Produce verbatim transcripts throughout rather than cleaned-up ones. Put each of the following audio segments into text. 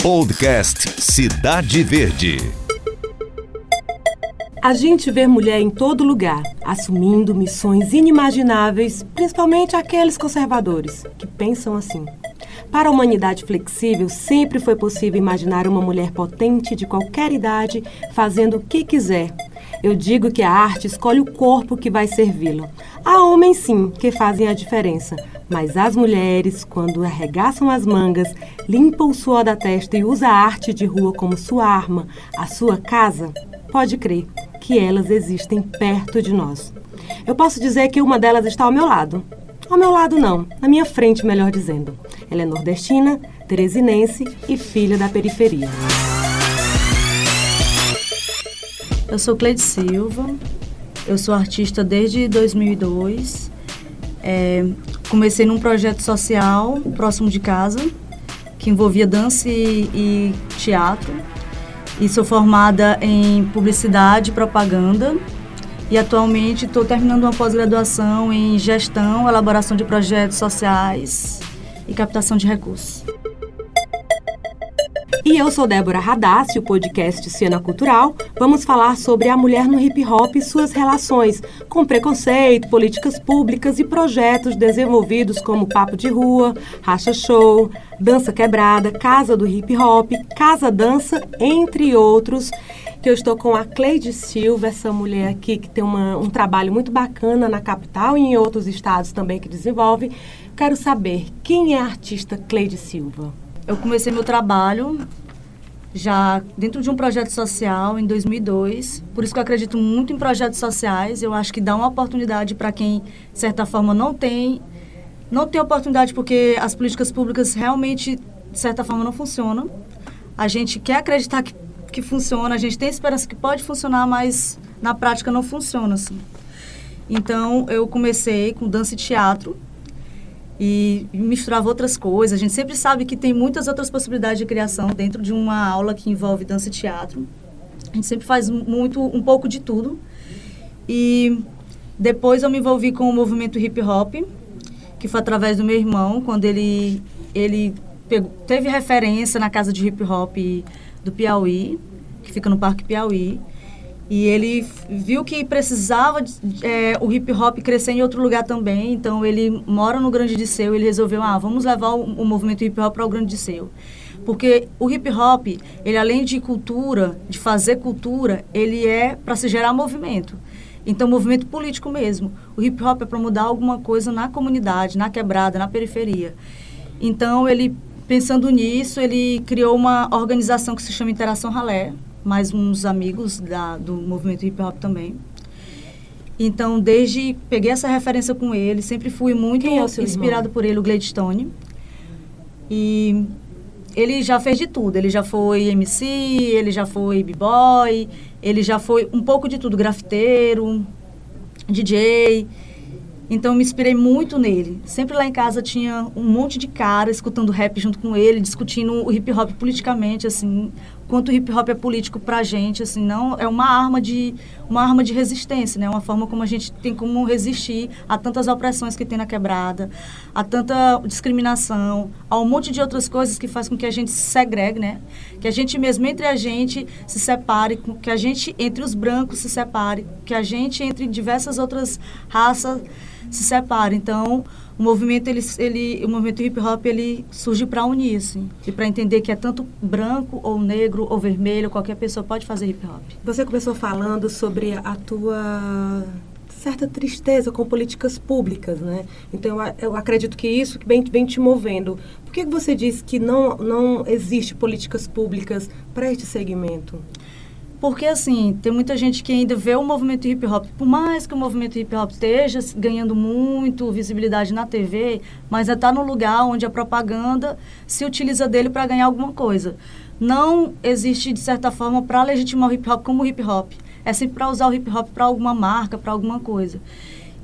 Podcast Cidade Verde. A gente vê mulher em todo lugar, assumindo missões inimagináveis, principalmente aqueles conservadores, que pensam assim. Para a humanidade flexível, sempre foi possível imaginar uma mulher potente de qualquer idade, fazendo o que quiser. Eu digo que a arte escolhe o corpo que vai servi-lo. Há homens, sim, que fazem a diferença, mas as mulheres, quando arregaçam as mangas, limpam o suor da testa e usam a arte de rua como sua arma, a sua casa, pode crer que elas existem perto de nós. Eu posso dizer que uma delas está ao meu lado. Ao meu lado não, na minha frente, melhor dizendo. Ela é nordestina, teresinense e filha da periferia. Eu sou Cleide Silva, eu sou artista desde dois mil e dois. É, comecei num projeto social próximo de casa, que envolvia dança e, e teatro. E sou formada em publicidade e propaganda. E atualmente estou terminando uma pós-graduação em gestão, elaboração de projetos sociais e captação de recursos. E eu sou Débora Radassi, o podcast Cena Cultural. Vamos falar sobre a mulher no hip hop e suas relações com preconceito, políticas públicas e projetos desenvolvidos como Papo de Rua, Racha Show, Dança Quebrada, Casa do Hip Hop, Casa Dança, entre outros. Que eu estou com a Cleide Silva, essa mulher aqui que tem uma, um trabalho muito bacana na capital e em outros estados também que desenvolve. Quero saber, quem é a artista Cleide Silva? Eu comecei meu trabalho já dentro de um projeto social em dois mil e dois, por isso que eu acredito muito em projetos sociais. Eu acho que dá uma oportunidade para quem, de certa forma, não tem, não tem oportunidade, porque as políticas públicas realmente, de certa forma, não funcionam. A gente quer acreditar que que funciona, a gente tem esperança que pode funcionar, mas na prática não funciona assim. Então eu comecei com dança e teatro e misturava outras coisas. A gente sempre sabe que tem muitas outras possibilidades de criação dentro de uma aula que envolve dança e teatro. A gente sempre faz muito, um pouco de tudo. E depois eu me envolvi com o movimento hip hop, que foi através do meu irmão, quando ele, ele pegou, teve referência na casa de hip hop e do Piauí, que fica no Parque Piauí, e ele viu que precisava de, é, o hip hop crescer em outro lugar também. Então ele mora no Grande Liceu, ele resolveu, ah, vamos levar o, o movimento hip hop para o Grande Liceu, porque o hip hop, ele além de cultura, de fazer cultura, ele é para se gerar movimento. Então, movimento político mesmo. O hip hop é para mudar alguma coisa na comunidade, na quebrada, na periferia. Então ele, pensando nisso, ele criou uma organização que se chama Interação Ralé, mais uns amigos da, do movimento hip hop também. Então, desde peguei essa referência com ele, sempre fui muito é inspirado por ele, o Gladstone. E ele já fez de tudo, ele já foi M C, ele já foi b-boy, ele já foi um pouco de tudo, grafiteiro, D J. Então, eu me inspirei muito nele. Sempre lá em casa tinha um monte de cara escutando rap junto com ele, discutindo o hip-hop politicamente, assim, quanto o hip-hop é político pra gente, assim, não, é uma arma de, uma arma de resistência, né? Uma forma como a gente tem como resistir a tantas opressões que tem na quebrada, a tanta discriminação, a um monte de outras coisas que faz com que a gente se segregue, né? Que a gente mesmo, entre a gente, se separe, que a gente, entre os brancos, se separe, que a gente, entre diversas outras raças, se separa. Então, o movimento, ele, ele, o movimento hip-hop, ele surge para unir, assim, e para entender que é tanto branco, ou negro, ou vermelho, qualquer pessoa pode fazer hip-hop. Você começou falando sobre a tua certa tristeza com políticas públicas, né? Então, eu, eu acredito que isso vem, vem te movendo. Por que você diz que não, não existe políticas públicas para este segmento? Porque, assim, tem muita gente que ainda vê o movimento hip-hop, por mais que o movimento hip-hop esteja ganhando muito visibilidade na T V, mas está no lugar onde a propaganda se utiliza dele para ganhar alguma coisa. Não existe, de certa forma, para legitimar o hip-hop como hip-hop. É sempre para usar o hip-hop para alguma marca, para alguma coisa.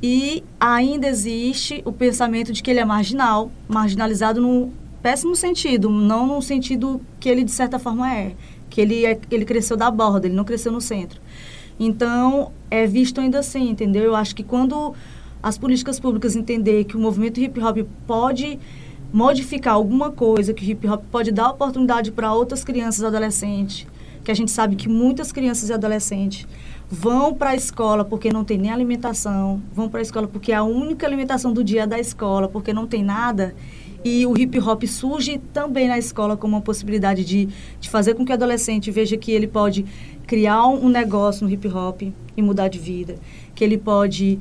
E ainda existe o pensamento de que ele é marginal, marginalizado num péssimo sentido, não no sentido que ele, de certa forma, é. Que ele, é, ele cresceu da borda, ele não cresceu no centro. Então, é visto ainda assim, entendeu? Eu acho que quando as políticas públicas entenderem que o movimento hip-hop pode modificar alguma coisa que o hip hop pode dar oportunidade para outras crianças e adolescentes, que a gente sabe que muitas crianças e adolescentes vão para a escola porque não tem nem alimentação, vão para a escola porque a única alimentação do dia é da escola, porque não tem nada. E o hip hop surge também na escola como uma possibilidade de, de fazer com que o adolescente veja que ele pode criar um negócio no hip hop e mudar de vida, que ele pode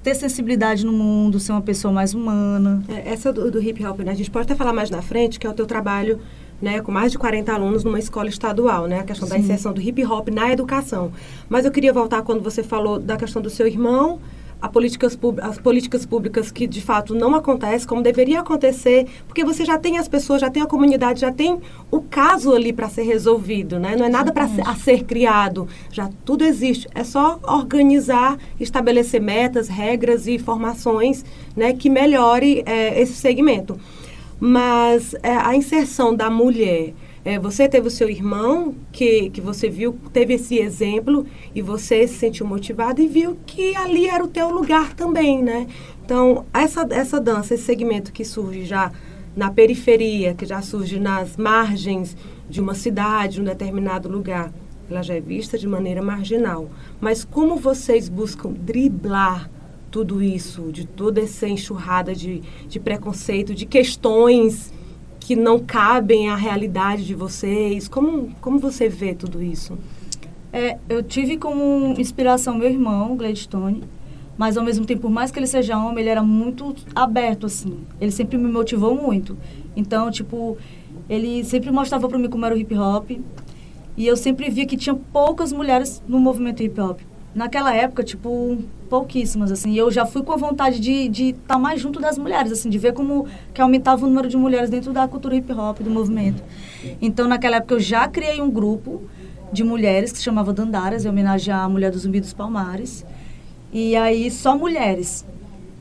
ter sensibilidade no mundo, ser uma pessoa mais humana. Essa do, do hip hop, né? A gente pode até falar mais na frente, que é o teu trabalho, né, com mais de quarenta alunos numa escola estadual, né, a questão, sim, da inserção do hip-hop na educação. Mas eu queria voltar quando você falou da questão do seu irmão, a políticas, as políticas públicas que, de fato, não acontecem como deveria acontecer, porque você já tem as pessoas, já tem a comunidade, já tem o caso ali para ser resolvido, né? Não é nada para a ser criado, já tudo existe. É só organizar, estabelecer metas, regras e formações, né, que melhore é, esse segmento. Mas é, a inserção da mulher, é, você teve o seu irmão, que, que você viu, teve esse exemplo, e você se sentiu motivada e viu que ali era o teu lugar também, né? Então, essa, essa dança, esse segmento que surge já na periferia, que já surge nas margens de uma cidade, de um determinado lugar, ela já é vista de maneira marginal. Mas como vocês buscam driblar tudo isso, de toda essa enxurrada de, de preconceito, de questões que não cabem à realidade de vocês? Como, como você vê tudo isso? É, eu tive como inspiração meu irmão, Gladstone, mas ao mesmo tempo, por mais que ele seja homem, ele era muito aberto, assim. Ele sempre me motivou muito. Então, tipo, ele sempre mostrava para mim como era o hip-hop, e eu sempre via que tinha poucas mulheres no movimento hip-hop. Naquela época, tipo, pouquíssimas, assim. Eu já fui com a vontade de de estar mais junto das mulheres, assim, de ver como que aumentava o número de mulheres dentro da cultura hip-hop, do movimento. Então, naquela época, eu já criei um grupo de mulheres que se chamava Dandaras, em homenagem à mulher do Zumbi dos Palmares. E aí, só mulheres.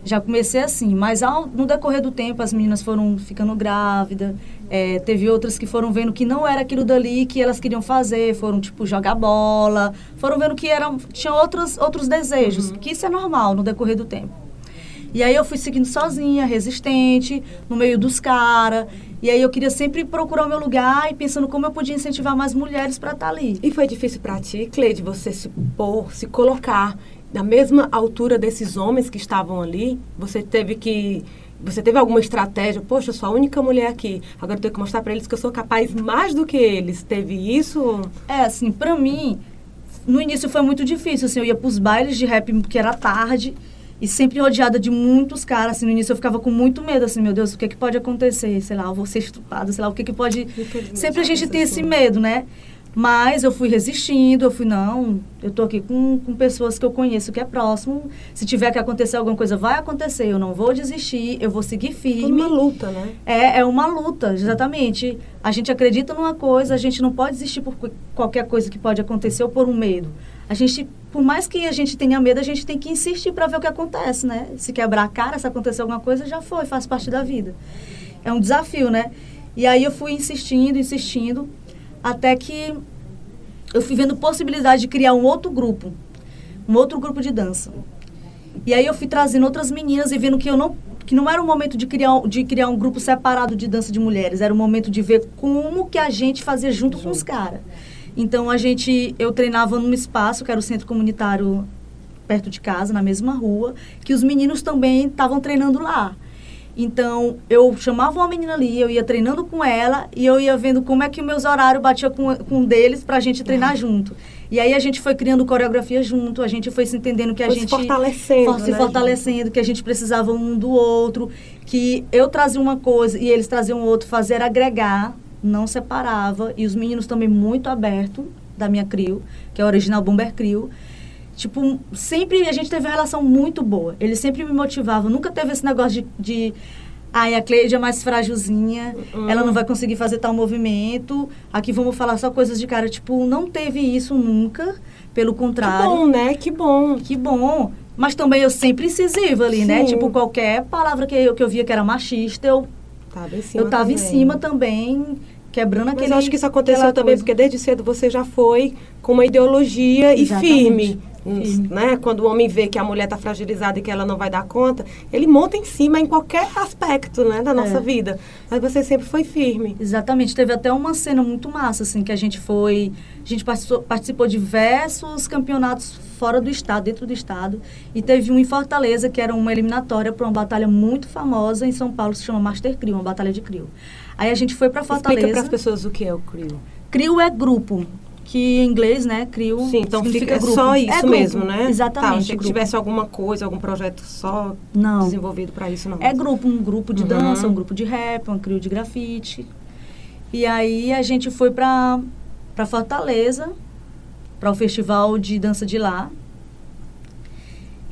Já comecei assim, mas ao, no decorrer do tempo, as meninas foram ficando grávidas, é, teve outras que foram vendo que não era aquilo dali que elas queriam fazer, foram, tipo, jogar bola, foram vendo que eram, tinha outros, outros desejos, uhum, que isso é normal no decorrer do tempo. E aí eu fui seguindo sozinha, resistente, no meio dos caras, e aí eu queria sempre procurar o meu lugar e pensando como eu podia incentivar mais mulheres para estar ali. E foi difícil para ti, Cleide, você se pôr, se colocar na mesma altura desses homens que estavam ali? Você teve que... Você teve alguma estratégia? Poxa, eu sou a única mulher aqui. Agora eu tenho que mostrar para eles que eu sou capaz mais do que eles. Teve isso? É, assim, para mim, no início foi muito difícil. Assim, eu ia para os bailes de rap, porque era tarde, e sempre rodeada de muitos caras. Assim, no início eu ficava com muito medo, assim, meu Deus, o que é que pode acontecer? Sei lá, eu vou ser estuprada, sei lá, o que é que pode... Sempre a gente tem esse medo, né? Mas eu fui resistindo, eu fui, não, eu tô aqui com, com pessoas que eu conheço, que é próximo. Se tiver que acontecer alguma coisa, vai acontecer, eu não vou desistir, eu vou seguir firme. É uma luta, né? É, é uma luta, exatamente. A gente acredita numa coisa, a gente não pode desistir por qualquer coisa que pode acontecer ou por um medo. A gente, por mais que a gente tenha medo, a gente tem que insistir para ver o que acontece, né? Se quebrar a cara, se acontecer alguma coisa, já foi, faz parte da vida. É um desafio, né? E aí eu fui insistindo, insistindo, até que eu fui vendo possibilidade de criar um outro grupo, um outro grupo de dança. E aí eu fui trazendo outras meninas e vendo que, eu não, que não era o momento de criar, de criar um grupo separado de dança de mulheres, era o momento de ver como que a gente fazia junto com os caras. Então, a gente, eu treinava num espaço, que era o centro comunitário perto de casa, na mesma rua, que os meninos também estavam treinando lá. Então, eu chamava uma menina ali, eu ia treinando com ela e eu ia vendo como é que meus horários batiam com, com um deles pra gente treinar, uhum, junto. E aí a gente foi criando coreografia junto, a gente foi se entendendo que foi a gente... se fortalecendo, for, né, se fortalecendo, gente? Que a gente precisava um do outro, que eu trazia uma coisa e eles traziam outra, fazer agregar, não separava. E os meninos também muito abertos da minha crew, que é a original Bomber Crew. Tipo, sempre a gente teve uma relação muito boa. Ele sempre me motivava. Nunca teve esse negócio de... de ai, ah, a Cleide é mais frágilzinha. Uhum. Ela não vai conseguir fazer tal movimento. Aqui vamos falar só coisas de cara. Tipo, não teve isso nunca. Pelo contrário. Que bom, né? Que bom. Que bom. Mas também eu sempre incisiva ali, sim, né? Tipo, qualquer palavra que eu, que eu via que era machista, eu... Tava em cima eu tava também. em cima também... Quebrando aquele... Mas eu acho que isso aconteceu também, coisa. Porque desde cedo você já foi com uma ideologia, exatamente, e firme. Isso, né? Quando o homem vê que a mulher está fragilizada e que ela não vai dar conta, ele monta em cima em qualquer aspecto, né, da nossa é. vida. Mas você sempre foi firme. Exatamente. Teve até uma cena muito massa, assim, que a gente foi... A gente participou, participou de diversos campeonatos fora do estado, dentro do estado. E teve um em Fortaleza, que era uma eliminatória para uma batalha muito famosa em São Paulo, que se chama Master Crew, uma batalha de crew. Aí a gente foi para Fortaleza... Explica para as pessoas o que é o crew. Crew é grupo. Que em inglês, né, crew, sim, então significa fica grupo. Só isso é mesmo, grupo, né? Exatamente. Tá, se tivesse alguma coisa, algum projeto só não. desenvolvido para isso, não. É grupo, um grupo de uhum. dança, um grupo de rap, uma crew de grafite. E aí a gente foi para para Fortaleza, para o festival de dança de lá.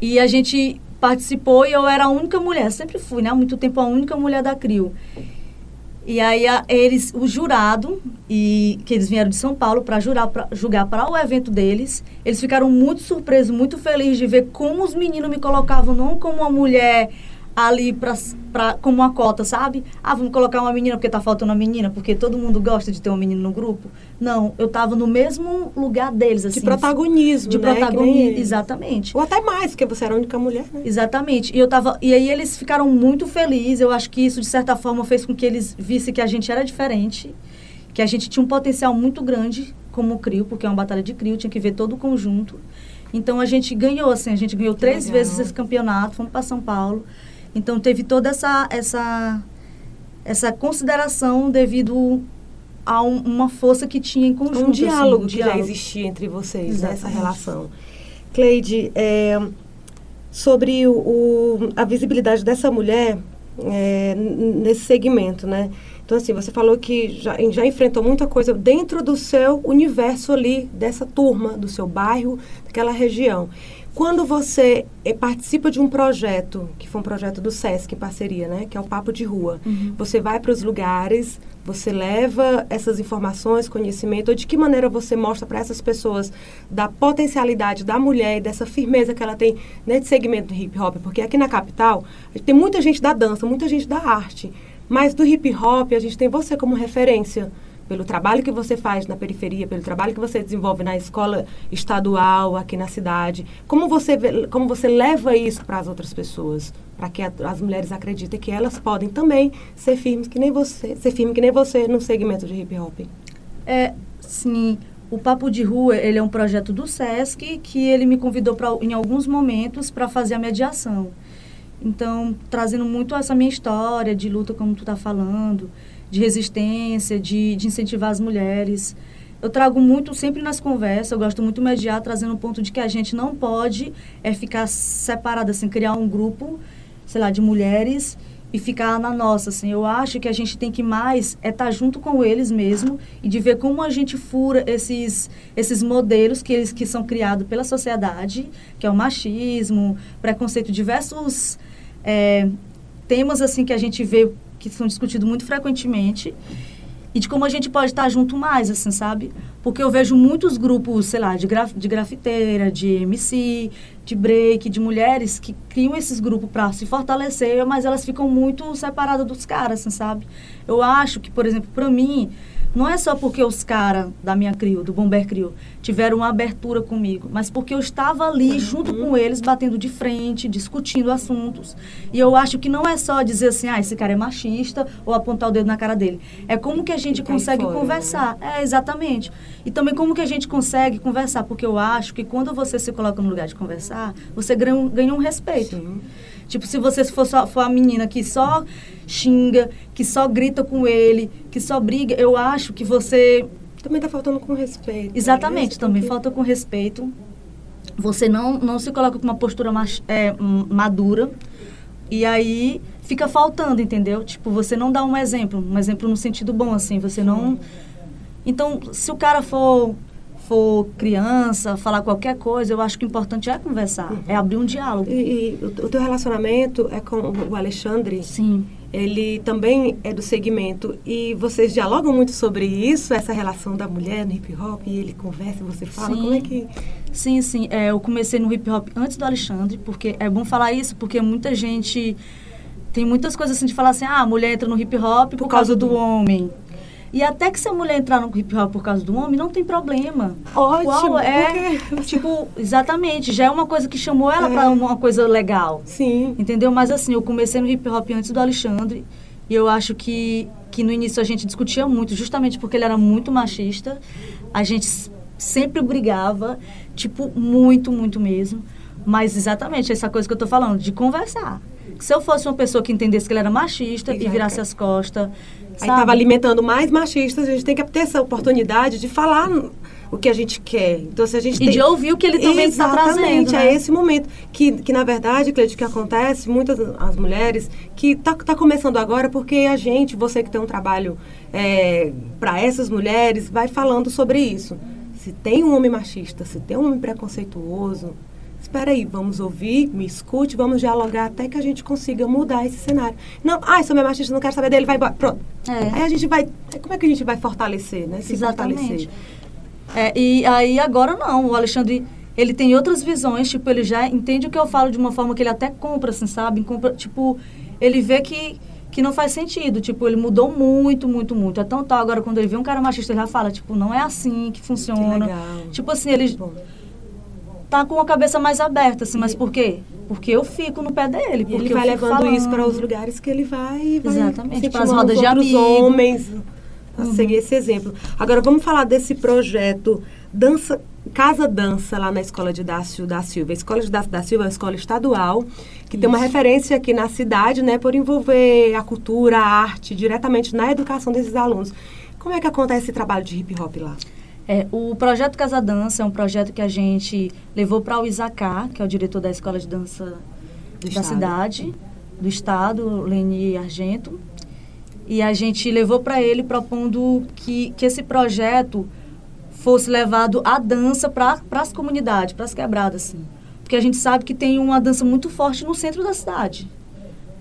E a gente participou e eu era a única mulher, sempre fui, né, há muito tempo a única mulher da crew. E aí, a, eles, o jurado, e, que eles vieram de São Paulo para julgar para o evento deles, eles ficaram muito surpresos, muito felizes de ver como os meninos me colocavam, não como uma mulher ali, pra, pra, como uma cota, sabe? Ah, vamos colocar uma menina porque tá faltando uma menina, porque todo mundo gosta de ter um menino no grupo. Não, eu tava no mesmo lugar deles, assim. De protagonismo, de, né? De protagonismo, exatamente. Ou até mais, porque você era a única mulher, né? Exatamente. E, eu tava, e aí eles ficaram muito felizes. Eu acho que isso, de certa forma, fez com que eles vissem que a gente era diferente, que a gente tinha um potencial muito grande como crew, porque é uma batalha de crew, tinha que ver todo o conjunto. Então, a gente ganhou, assim, a gente ganhou que três legal. vezes esse campeonato, fomos para São Paulo. Então, teve toda essa, essa, essa consideração devido a um, uma força que tinha em conjunto. Um diálogo assim, um que diálogo. já existia entre vocês, né, essa relação. Cleide, é, sobre o, o, a visibilidade dessa mulher é, nesse segmento, né? Então, assim, você falou que já, já enfrentou muita coisa dentro do seu universo ali, dessa turma, do seu bairro, daquela região. Quando você eh, participa de um projeto, que foi um projeto do Sesc em parceria, né? Que é o Papo de Rua. Uhum. Você vai para os lugares, você leva essas informações, conhecimento, ou de que maneira você mostra para essas pessoas da potencialidade da mulher e dessa firmeza que ela tem nesse segmento do hip hop? Porque aqui na capital tem muita gente da dança, muita gente da arte, mas do hip hop a gente tem você como referência. Pelo trabalho que você faz na periferia, pelo trabalho que você desenvolve na escola estadual, aqui na cidade. Como você, vê, como você leva isso para as outras pessoas? Para que a, as mulheres acreditem que elas podem também ser firmes que nem você, ser firme que nem você no segmento de hip hop? É, sim. O Papo de Rua, ele é um projeto do Sesc que ele me convidou pra, em alguns momentos para fazer a mediação. Então, trazendo muito essa minha história de luta, como tu tá falando, de resistência, de, de incentivar as mulheres. Eu trago muito, sempre nas conversas, eu gosto muito de mediar, trazendo o ponto de que a gente não pode é, ficar separada, assim, criar um grupo, sei lá, de mulheres e ficar na nossa, assim. Eu acho que a gente tem que mais é estar junto com eles mesmo e de ver como a gente fura esses, esses modelos que, eles, que são criados pela sociedade, que é o machismo, preconceito, diversos é, temas, assim, que a gente vê que são discutidos muito frequentemente, e de como a gente pode estar junto mais, assim, sabe? Porque eu vejo muitos grupos, sei lá, de, graf- de grafiteira, de M C, de break, de mulheres que criam esses grupos para se fortalecer, mas elas ficam muito separadas dos caras, assim, sabe? Eu acho que, por exemplo, para mim, não é só porque os caras da minha crew, do Bomber Crew, tiveram uma abertura comigo, mas porque eu estava ali junto com eles, batendo de frente, discutindo assuntos. E eu acho que não é só dizer assim, ah, esse cara é machista, ou apontar o dedo na cara dele. É como que a gente consegue fora, conversar. Né? É, exatamente. E também como que a gente consegue conversar, porque eu acho que quando você se coloca no lugar de conversar, você ganha um, ganha um respeito. Sim. Tipo, se você for, só, for a menina que só xinga, que só grita com ele, que só briga, eu acho que você... Também tá faltando com respeito. Exatamente, né? Também que... falta com respeito. Você não, não se coloca com uma postura mach, é, madura e aí fica faltando, entendeu? Tipo, você não dá um exemplo, um exemplo no sentido bom, assim, você não... Então, se o cara for... for criança, falar qualquer coisa, eu acho que o importante é conversar, uhum. é abrir um diálogo. E, e o, o teu relacionamento é com o Alexandre? Sim. Ele também é do segmento e vocês dialogam muito sobre isso, essa relação da mulher no hip hop, e ele conversa, você fala, sim. Como é que... Sim, sim, é, eu comecei no hip hop antes do Alexandre, porque é bom falar isso, porque muita gente, tem muitas coisas assim de falar assim, ah, a mulher entra no hip hop por, por causa, causa do, do homem. E até que se a mulher entrar no hip hop por causa do homem, não tem problema. Ótimo. Qual é, porque... tipo, exatamente, já é uma coisa que chamou ela é. Pra uma coisa legal. Sim. Entendeu? Mas assim, eu comecei no hip hop antes do Alexandre, e eu acho que, que no início a gente discutia muito, justamente porque ele era muito machista, a gente sempre brigava, tipo, muito, muito mesmo. Mas exatamente essa coisa que eu tô falando, de conversar. Se eu fosse uma pessoa que entendesse que ele era machista exato. E virasse as costas... Aí estava alimentando mais machistas, a gente tem que ter essa oportunidade de falar o que a gente quer. Então, se a gente e tem... de ouvir o que ele também está trazendo. Exatamente, é né? esse momento. Que, que na verdade, Cleide, que acontece, muitas as mulheres, que está tá começando agora, porque a gente, você que tem um trabalho é, para essas mulheres, vai falando sobre isso. Se tem um homem machista, se tem um homem preconceituoso... Espera aí, vamos ouvir, me escute, vamos dialogar até que a gente consiga mudar esse cenário. Não, ah, esse homem é machista, não quero saber dele, vai embora. Pronto. É. Aí a gente vai... Como é que a gente vai fortalecer, né? Se exatamente. Fortalecer. É, e aí agora não, o Alexandre, ele tem outras visões, tipo, ele já entende o que eu falo de uma forma que ele até compra, assim, sabe? Compra, tipo, ele vê que, que não faz sentido, tipo, ele mudou muito, muito, muito. É tão tal, agora quando ele vê um cara machista, ele já fala, tipo, não é assim que funciona. Que legal. Tipo assim, ele... tá com a cabeça mais aberta, assim, mas por quê? Porque eu fico no pé dele, porque ele vai levando falando. Isso para os lugares que ele vai, vai exatamente, para as rodas de amigos, homens, uhum. seguir esse exemplo. Agora vamos falar desse projeto Dança, Casa Dança lá na Escola de Dácio da Silva. A Escola de Dácio da Silva é uma escola estadual que isso. tem uma referência aqui na cidade, né, por envolver a cultura, a arte diretamente na educação desses alunos. Como é que acontece esse trabalho de hip hop lá? É, o projeto Casa Dança é um projeto que a gente levou para o Isacar, que é o diretor da Escola de Dança do da estado. Cidade, do estado, Leni Argento. E a gente levou para ele propondo que, que esse projeto fosse levado à dança para as comunidades, para as quebradas. Assim. Porque a gente sabe que tem uma dança muito forte no centro da cidade.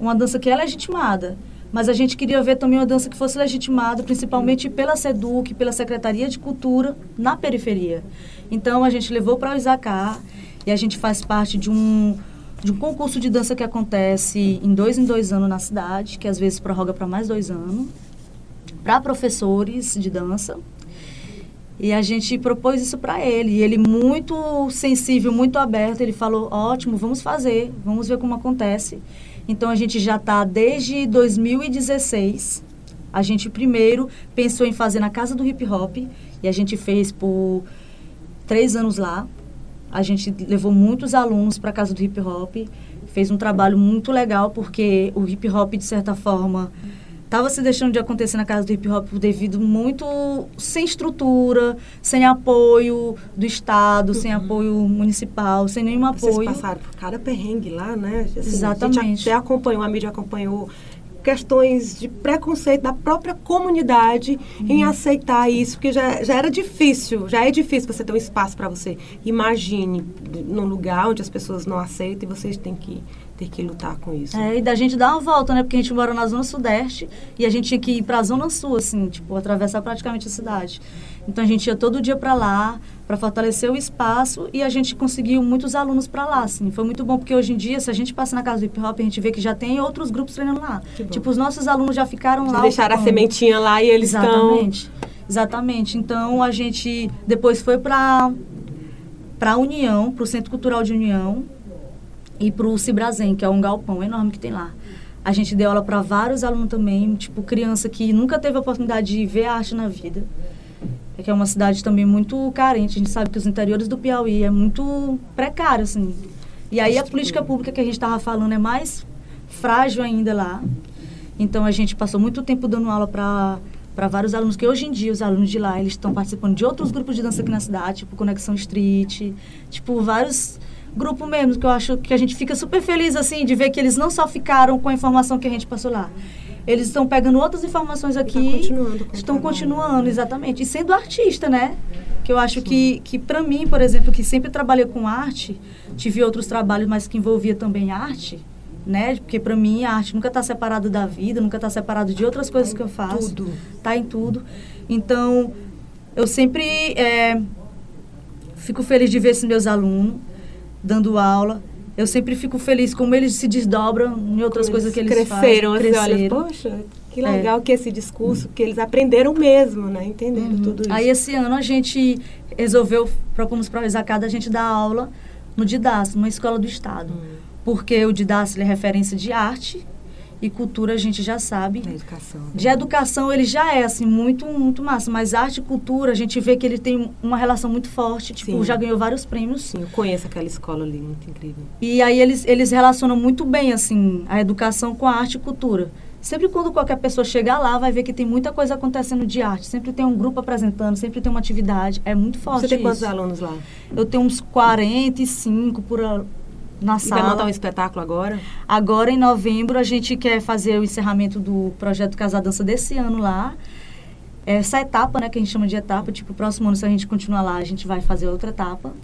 Uma dança que é legitimada. Mas a gente queria ver também uma dança que fosse legitimada, principalmente pela SEDUC, pela Secretaria de Cultura, na periferia. Então, a gente levou para o Isacar e a gente faz parte de um, de um concurso de dança que acontece em dois em dois anos na cidade, que às vezes prorroga para mais dois anos, para professores de dança. E a gente propôs isso para ele. E ele, muito sensível, muito aberto, ele falou, ótimo, vamos fazer, vamos ver como acontece. Então, a gente já está desde dois mil e dezesseis. A gente primeiro pensou em fazer na Casa do Hip Hop e a gente fez por três anos lá. A gente levou muitos alunos para a Casa do Hip Hop. Fez um trabalho muito legal porque o hip hop, de certa forma, estava se deixando de acontecer na Casa do Hip Hop devido muito sem estrutura, sem apoio do Estado, uhum. sem apoio municipal, sem nenhum apoio. Vocês passaram por cada perrengue lá, né? Assim, exatamente. A gente até acompanhou, a mídia acompanhou questões de preconceito da própria comunidade uhum. em aceitar isso, porque já, já era difícil, já é difícil você ter um espaço para você. Imagine num lugar onde as pessoas não aceitam e vocês têm que... ter que lutar com isso. É, e da gente dar uma volta, né? Porque a gente mora na Zona Sudeste e a gente tinha que ir para a Zona Sul, assim, tipo, atravessar praticamente a cidade. Então, a gente ia todo dia para lá, para fortalecer o espaço e a gente conseguiu muitos alunos para lá, assim. Foi muito bom, porque hoje em dia, se a gente passa na Casa do Hip Hop, a gente vê que já tem outros grupos treinando lá. Tipo, os nossos alunos já ficaram lá. Deixaram a sementinha lá e eles estão... Exatamente. Exatamente. Então, a gente depois foi para a União, para o Centro Cultural de União, e para o Cibrazen, que é um galpão enorme que tem lá. A gente deu aula para vários alunos também, tipo criança que nunca teve a oportunidade de ver arte na vida. É que é uma cidade também muito carente, a gente sabe que os interiores do Piauí é muito precário, assim. E aí a política pública que a gente estava falando é mais frágil ainda lá. Então a gente passou muito tempo dando aula para... para vários alunos, que hoje em dia os alunos de lá, eles estão participando de outros grupos de dança aqui na cidade, tipo Conexão Street, tipo vários grupos mesmo, que eu acho que a gente fica super feliz, assim, de ver que eles não só ficaram com a informação que a gente passou lá. Eles estão pegando outras informações aqui, tá continuando, estão continuando, exatamente. E sendo artista, né? Que eu acho sim. que, que para mim, por exemplo, que sempre trabalhei com arte, tive outros trabalhos, mas que envolvia também arte, né? Porque para mim a arte nunca está separada da vida, nunca está separada de outras coisas tá que eu faço. Tudo. Tá em tudo. Então, eu sempre é, fico feliz de ver esses meus alunos dando aula. Eu sempre fico feliz como eles se desdobram em outras como coisas que eles cresceram, fazem. Cresceram. Olha, poxa, Que legal é. que esse discurso, que eles aprenderam mesmo, né? Entenderam uhum. tudo isso. Aí esse ano a gente resolveu, propomos para o Isacada a gente dar aula no Didácio, numa escola do Estado. Uhum. Porque o Didácio é referência de arte e cultura, a gente já sabe. De educação. Né? De educação ele já é, assim, muito, muito massa. Mas arte e cultura, a gente vê que ele tem uma relação muito forte. Tipo, Sim. já ganhou vários prêmios. Sim, eu conheço aquela escola ali, muito incrível. E aí eles, eles relacionam muito bem, assim, a educação com a arte e cultura. Sempre quando qualquer pessoa chegar lá, vai ver que tem muita coisa acontecendo de arte. Sempre tem um grupo apresentando, sempre tem uma atividade. É muito forte isso. Você tem quantos alunos lá? Eu tenho uns quarenta e cinco por a... na e sala. E vai montar um espetáculo agora? Agora, em novembro, a gente quer fazer o encerramento do projeto Casa Dança desse ano lá. Essa etapa, né, que a gente chama de etapa, tipo, o próximo ano, se a gente continuar lá, a gente vai fazer outra etapa.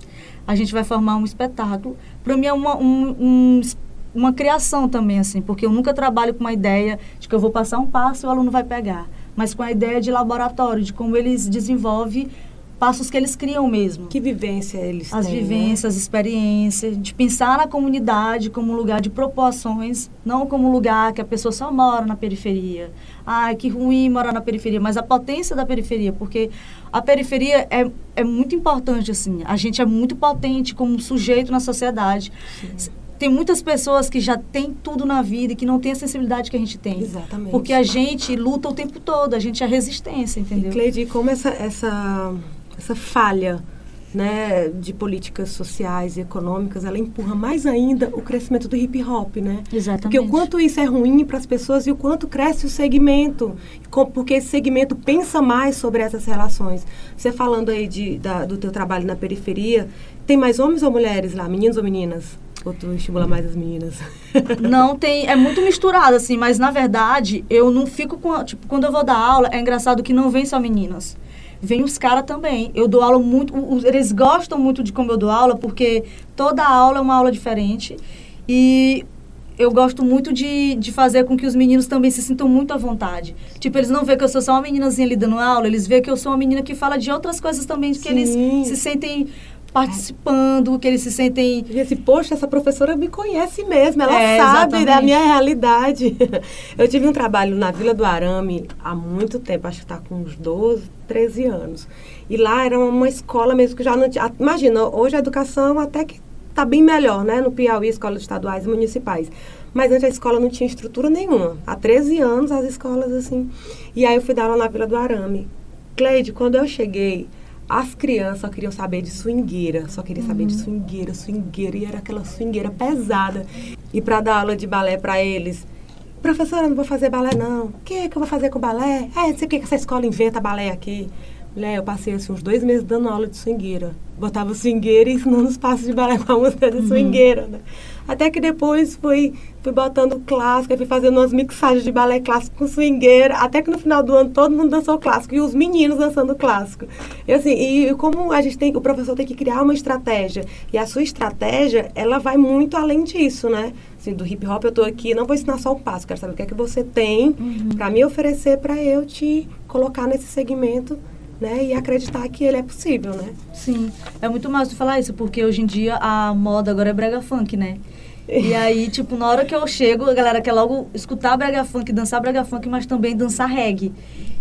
A gente vai formar um espetáculo. Para mim, é uma, um espetáculo. Um, uma criação também, assim, porque eu nunca trabalho com uma ideia de que eu vou passar um passo e o aluno vai pegar, mas com a ideia de laboratório, de como eles desenvolvem passos que eles criam mesmo. Que vivência eles as têm, as vivências, né? Experiências, de pensar na comunidade como um lugar de proporções, não como um lugar que a pessoa só mora na periferia. Ai, que ruim morar na periferia, mas a potência da periferia, porque a periferia é, é muito importante, assim, a gente é muito potente como um sujeito na sociedade. Sim. Tem muitas pessoas que já têm tudo na vida e que não têm a sensibilidade que a gente tem. Exatamente. Porque a gente luta o tempo todo, a gente é resistência, entendeu? E, Cleide, como essa, essa, essa falha, né, de políticas sociais e econômicas, ela empurra mais ainda o crescimento do hip hop, né? Exatamente. Porque o quanto isso é ruim para as pessoas e o quanto cresce o segmento, porque esse segmento pensa mais sobre essas relações. Você falando aí de, da, do teu trabalho na periferia, tem mais homens ou mulheres lá, meninos ou meninas? Ou tu estimula mais as meninas? Não, tem... É muito misturado, assim. Mas, na verdade, eu não fico com... Tipo, quando eu vou dar aula, é engraçado que não vem só meninas. Vem os caras também. Eu dou aula muito... Eles gostam muito de como eu dou aula, porque toda aula é uma aula diferente. E eu gosto muito de, de fazer com que os meninos também se sintam muito à vontade. Tipo, eles não veem que eu sou só uma meninazinha ali dando aula, eles veem que eu sou uma menina que fala de outras coisas também, que Sim. eles se sentem... participando, que eles se sentem... Esse, poxa, essa professora me conhece mesmo, ela é, sabe exatamente. Da minha realidade. Eu tive um trabalho na Vila do Arame há muito tempo, acho que está com uns doze, treze anos. E lá era uma escola mesmo que já não tinha... Imagina, hoje a educação até que está bem melhor, né? No Piauí, escolas estaduais e municipais. Mas antes a escola não tinha estrutura nenhuma. Há treze anos as escolas assim... E aí eu fui dar aula na Vila do Arame. Cleide, quando eu cheguei... As crianças só queriam saber de swingueira, só queriam saber uhum. de swingueira, swingueira, e era aquela swingueira pesada. E para dar aula de balé para eles, professora, não vou fazer balé não. O que que eu vou fazer com balé? É, não sei o que que essa escola inventa balé aqui. Mulher, eu passei assim, uns dois meses dando aula de swingueira. Botava swingueira e ensinando os passos de balé com a música de uhum. swingueira, né? Até que depois fui, fui botando clássico, fui fazendo umas mixagens de balé clássico com swingueira, até que no final do ano todo mundo dançou clássico, e os meninos dançando clássico. E assim, e como a gente tem, o professor tem que criar uma estratégia, e a sua estratégia, ela vai muito além disso, né? Assim, do hip hop eu tô aqui, não vou ensinar só um passo, quero saber o que é que você tem uhum. para me oferecer, para eu te colocar nesse segmento, né? E acreditar que ele é possível, né? Sim, é muito massa tu falar isso, porque hoje em dia a moda agora é brega funk, né? E aí, tipo, na hora que eu chego, a galera quer logo escutar brega funk, dançar brega funk, mas também dançar reggae.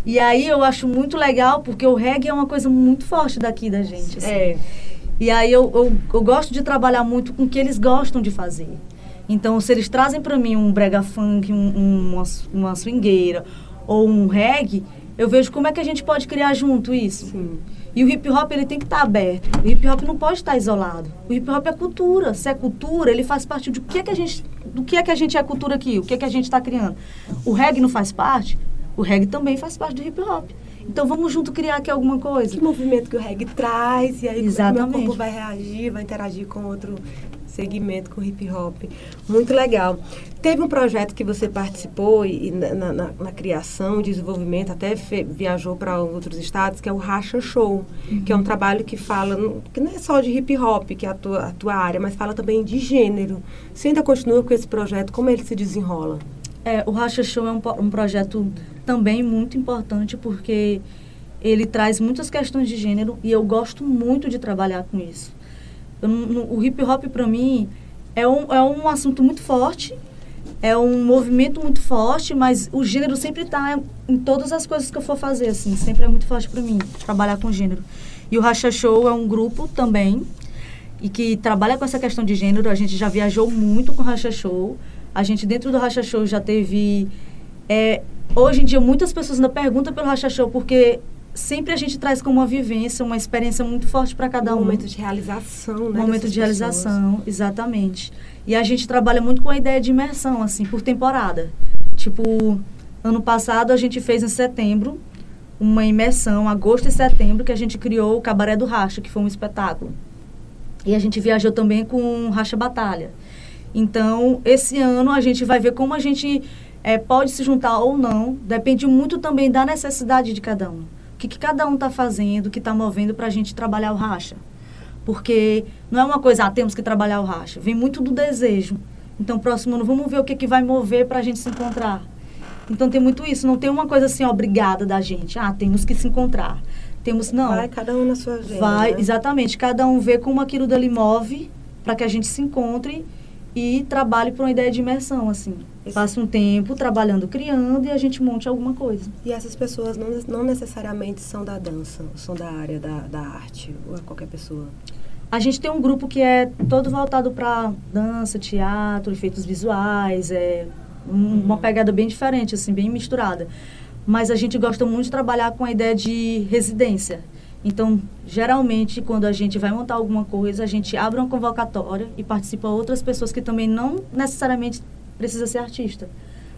E aí eu acho muito legal, porque o reggae é uma coisa muito forte daqui da gente, assim. É. E aí eu, eu, eu gosto de trabalhar muito com o que eles gostam de fazer. Então, se eles trazem pra mim um brega funk, um, um, uma, uma swingueira ou um reggae, eu vejo como é que a gente pode criar junto isso. Sim. E o hip hop, ele tem que estar aberto. O hip hop não pode estar isolado. O hip hop é cultura. Se é cultura, ele faz parte do que é que a gente, do que é que a gente é cultura aqui, o que é que a gente está criando. O reggae não faz parte? O reggae também faz parte do hip hop. Então vamos junto criar aqui alguma coisa. Que movimento que o reggae traz, e aí Exatamente. Como o meu corpo vai reagir, vai interagir com outro segmento, com hip hop. Muito legal. Teve um projeto que você participou e na, na, na criação, desenvolvimento, até fe, viajou para outros estados, que é o Racha Show, uhum. que é um trabalho que fala, que não é só de hip hop, que é a tua, a tua área, mas fala também de gênero. Você ainda continua com esse projeto, como ele se desenrola? É, o Racha Show é um, um projeto também muito importante, porque ele traz muitas questões de gênero e eu gosto muito de trabalhar com isso. Eu, no, o hip hop, para mim, é um, é um assunto muito forte, é um movimento muito forte, mas o gênero sempre está em todas as coisas que eu for fazer, assim, sempre é muito forte para mim, trabalhar com gênero. E o Racha Show é um grupo também, e que trabalha com essa questão de gênero. A gente já viajou muito com o Racha Show, a gente dentro do Racha Show já teve... É, hoje em dia muitas pessoas ainda perguntam pelo Racha Show, porque... sempre a gente traz como uma vivência, uma experiência muito forte para cada um. Um momento de realização, né? Um momento de realização, exatamente. E a gente trabalha muito com a ideia de imersão, assim, por temporada. Tipo, ano passado a gente fez em setembro uma imersão, agosto e setembro, que a gente criou o Cabaré do Racha, que foi um espetáculo. E a gente viajou também com o Racha Batalha. Então, esse ano a gente vai ver como a gente é, pode se juntar ou não. Depende muito também da necessidade de cada um. O que, que cada um está fazendo, o que está movendo para a gente trabalhar o racha. Porque não é uma coisa, ah, temos que trabalhar o racha. Vem muito do desejo. Então, próximo ano, vamos ver o que, que vai mover para a gente se encontrar. Então, tem muito isso. Não tem uma coisa assim, obrigada da gente. Ah, temos que se encontrar. Temos, não. Vai cada um na sua agenda. Vai, né? Exatamente. Cada um vê como aquilo dali move para que a gente se encontre e trabalhe por uma ideia de imersão, assim. Passa um tempo trabalhando, criando, e a gente monte alguma coisa. E essas pessoas não, não necessariamente são da dança, são da área da, da arte, ou é qualquer pessoa? A gente tem um grupo que é todo voltado para dança, teatro, efeitos visuais, é um, uhum. uma pegada bem diferente, assim, bem misturada. Mas a gente gosta muito de trabalhar com a ideia de residência. Então, geralmente, quando a gente vai montar alguma coisa, a gente abre uma convocatória e participa outras pessoas que também não necessariamente... precisa ser artista.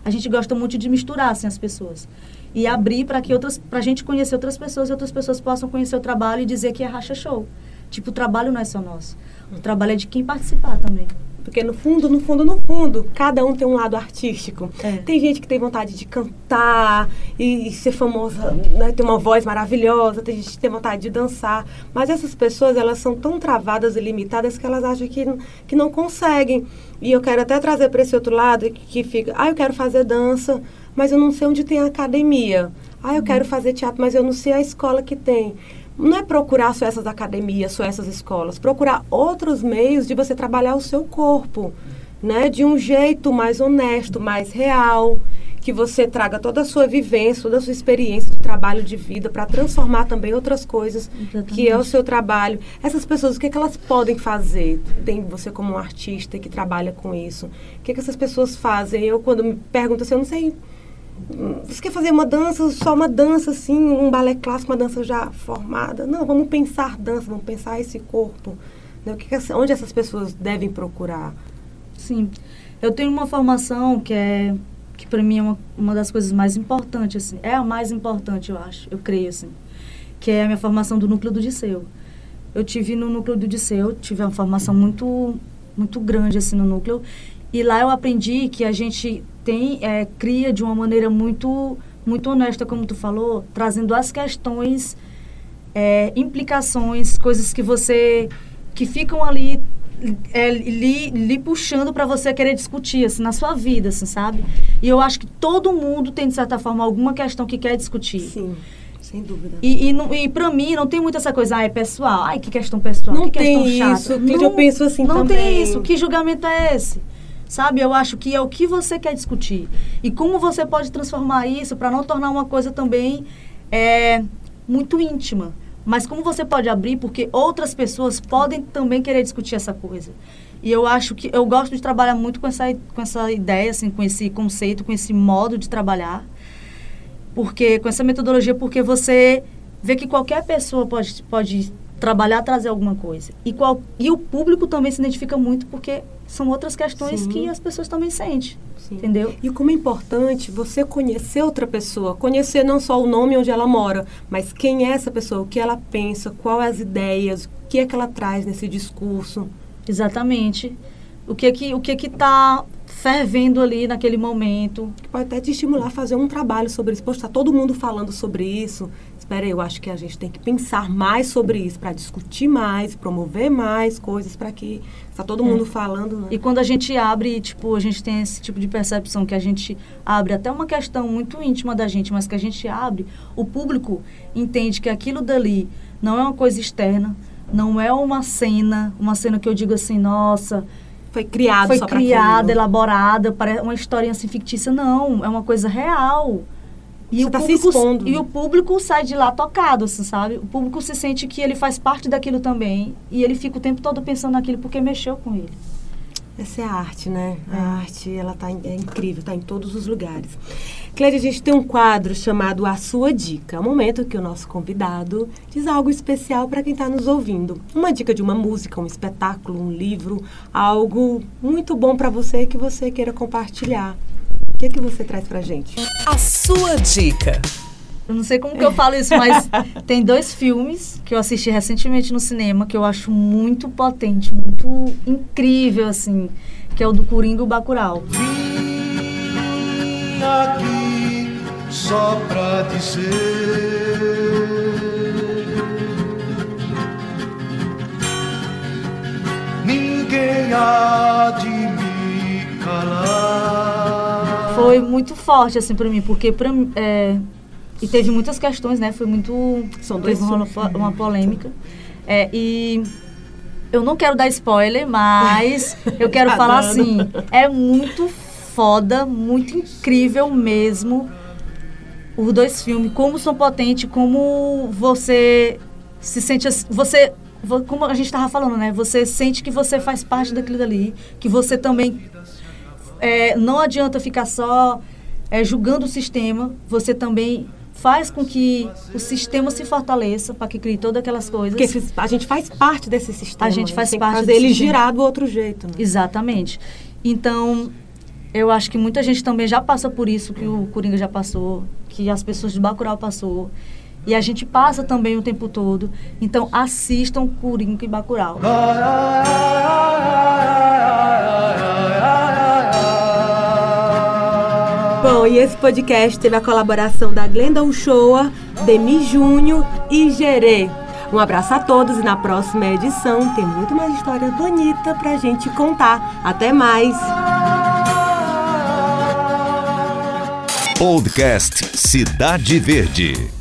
A gente gosta muito de misturar assim, as pessoas e abrir para que outras, para a gente conhecer outras pessoas e outras pessoas possam conhecer o trabalho e dizer que é Racha Show. Tipo, o trabalho não é só nosso. O trabalho é de quem participar também. Porque no fundo, no fundo, no fundo, cada um tem um lado artístico. É. Tem gente que tem vontade de cantar e, e ser famosa, né? Tem uma voz maravilhosa, tem gente que tem vontade de dançar. Mas essas pessoas, elas são tão travadas e limitadas que elas acham que, que não conseguem. E eu quero até trazer para esse outro lado que, que fica, ah, eu quero fazer dança, mas eu não sei onde tem a academia. Ah, eu hum. quero fazer teatro, mas eu não sei a escola que tem. Não é procurar só essas academias, só essas escolas. Procurar outros meios de você trabalhar o seu corpo, né? De um jeito mais honesto, mais real, que você traga toda a sua vivência, toda a sua experiência de trabalho, de vida, para transformar também outras coisas, exatamente, que é o seu trabalho. Essas pessoas, o que é que elas podem fazer? Tem você como um artista que trabalha com isso. O que é que essas pessoas fazem? Eu, quando me pergunto assim, eu não sei... Você quer fazer uma dança, só uma dança assim, um balé clássico, uma dança já formada? Não, vamos pensar dança, vamos pensar esse corpo, né? O que que, onde essas pessoas devem procurar? Sim, eu tenho uma formação que é, que para mim é uma, uma das coisas mais importantes, assim, é a mais importante, eu acho, eu creio, assim, que é a minha formação do Núcleo do Liceu. Eu tive no Núcleo do Liceu, tive uma formação muito, muito grande, assim, no Núcleo, e lá eu aprendi que a gente... Tem, é, cria de uma maneira muito, muito honesta, como tu falou, trazendo as questões, é, implicações, coisas que você, que ficam ali, é, li, li puxando para você querer discutir, assim, na sua vida, assim, sabe? E eu acho que todo mundo tem, de certa forma, alguma questão que quer discutir. Sim. Sem dúvida. E, e, e para mim, não tem muito essa coisa, ah, é pessoal, ai, que questão pessoal, não que questão chata. Isso, não tem isso, eu penso assim não também. Não tem isso, que julgamento é esse? Sabe, eu acho que é o que você quer discutir. E como você pode transformar isso para não tornar uma coisa também é, muito íntima. Mas como você pode abrir, porque outras pessoas podem também querer discutir essa coisa. E eu acho que, eu gosto de trabalhar muito com essa, com essa ideia, assim, com esse conceito, com esse modo de trabalhar. Porque, com essa metodologia, porque você vê que qualquer pessoa pode, pode trabalhar, trazer alguma coisa. E, qual, e o público também se identifica muito porque... São outras questões, sim, que as pessoas também sentem, sim, entendeu? E como é importante você conhecer outra pessoa, conhecer não só o nome onde ela mora, mas quem é essa pessoa, o que ela pensa, quais as ideias, o que é que ela traz nesse discurso. Exatamente. O que é que, o que é que tá fervendo ali naquele momento. Pode até te estimular a fazer um trabalho sobre isso. Poxa, está todo mundo falando sobre isso. Espera aí, eu acho que a gente tem que pensar mais sobre isso, para discutir mais, promover mais coisas, para que... Está todo mundo é. falando, né? E quando a gente abre, tipo, a gente tem esse tipo de percepção, que a gente abre até uma questão muito íntima da gente, mas que a gente abre, o público entende que aquilo dali não é uma coisa externa, não é uma cena, uma cena que eu digo assim, nossa, foi criado foi só para aquilo. Foi criado, elaborado, para uma historinha assim fictícia. Não, é uma coisa real. E o, tá público, se e o público sai de lá tocado, assim, sabe? O público se sente que ele faz parte daquilo também. E ele fica o tempo todo pensando naquilo porque mexeu com ele. Essa é a arte, né? É. A arte, ela tá é incrível, está em todos os lugares. Cleide, a gente tem um quadro chamado A Sua Dica. É o momento que o nosso convidado diz algo especial para quem está nos ouvindo. Uma dica de uma música, um espetáculo, um livro, algo muito bom para você que você queira compartilhar. O que, que você traz pra gente? A sua dica. Eu não sei como que eu falo isso, mas tem dois filmes que eu assisti recentemente no cinema que eu acho muito potente, muito incrível, assim, que é o do Coringa e o Bacurau. Vim aqui só pra dizer, ninguém há de me calar. Foi muito forte, assim, pra mim, porque pra, é, e teve muitas questões, né? Foi muito... São dois filmes. Uma polêmica. É, e eu não quero dar spoiler, mas eu quero falar assim, é muito foda, muito incrível mesmo os dois filmes, como são potentes, como você se sente... Você, como a gente tava falando, né? Você sente que você faz parte daquilo dali, que você também... É, não adianta ficar só é, julgando o sistema, você também faz com que o sistema se fortaleça para que crie todas aquelas coisas. Porque a gente faz parte desse sistema. A gente faz parte dele. Tem que fazer ele girar do outro jeito. Né? Exatamente. Então, eu acho que muita gente também já passa por isso, que o Coringa já passou, que as pessoas de Bacurau passou. E a gente passa também o tempo todo. Então, assistam Coringa e Bacurau. Bom, e esse podcast teve a colaboração da Glenda Ochoa, Demi Júnior e Gerê. Um abraço a todos e na próxima edição tem muito mais história bonita pra gente contar. Até mais! Podcast Cidade Verde.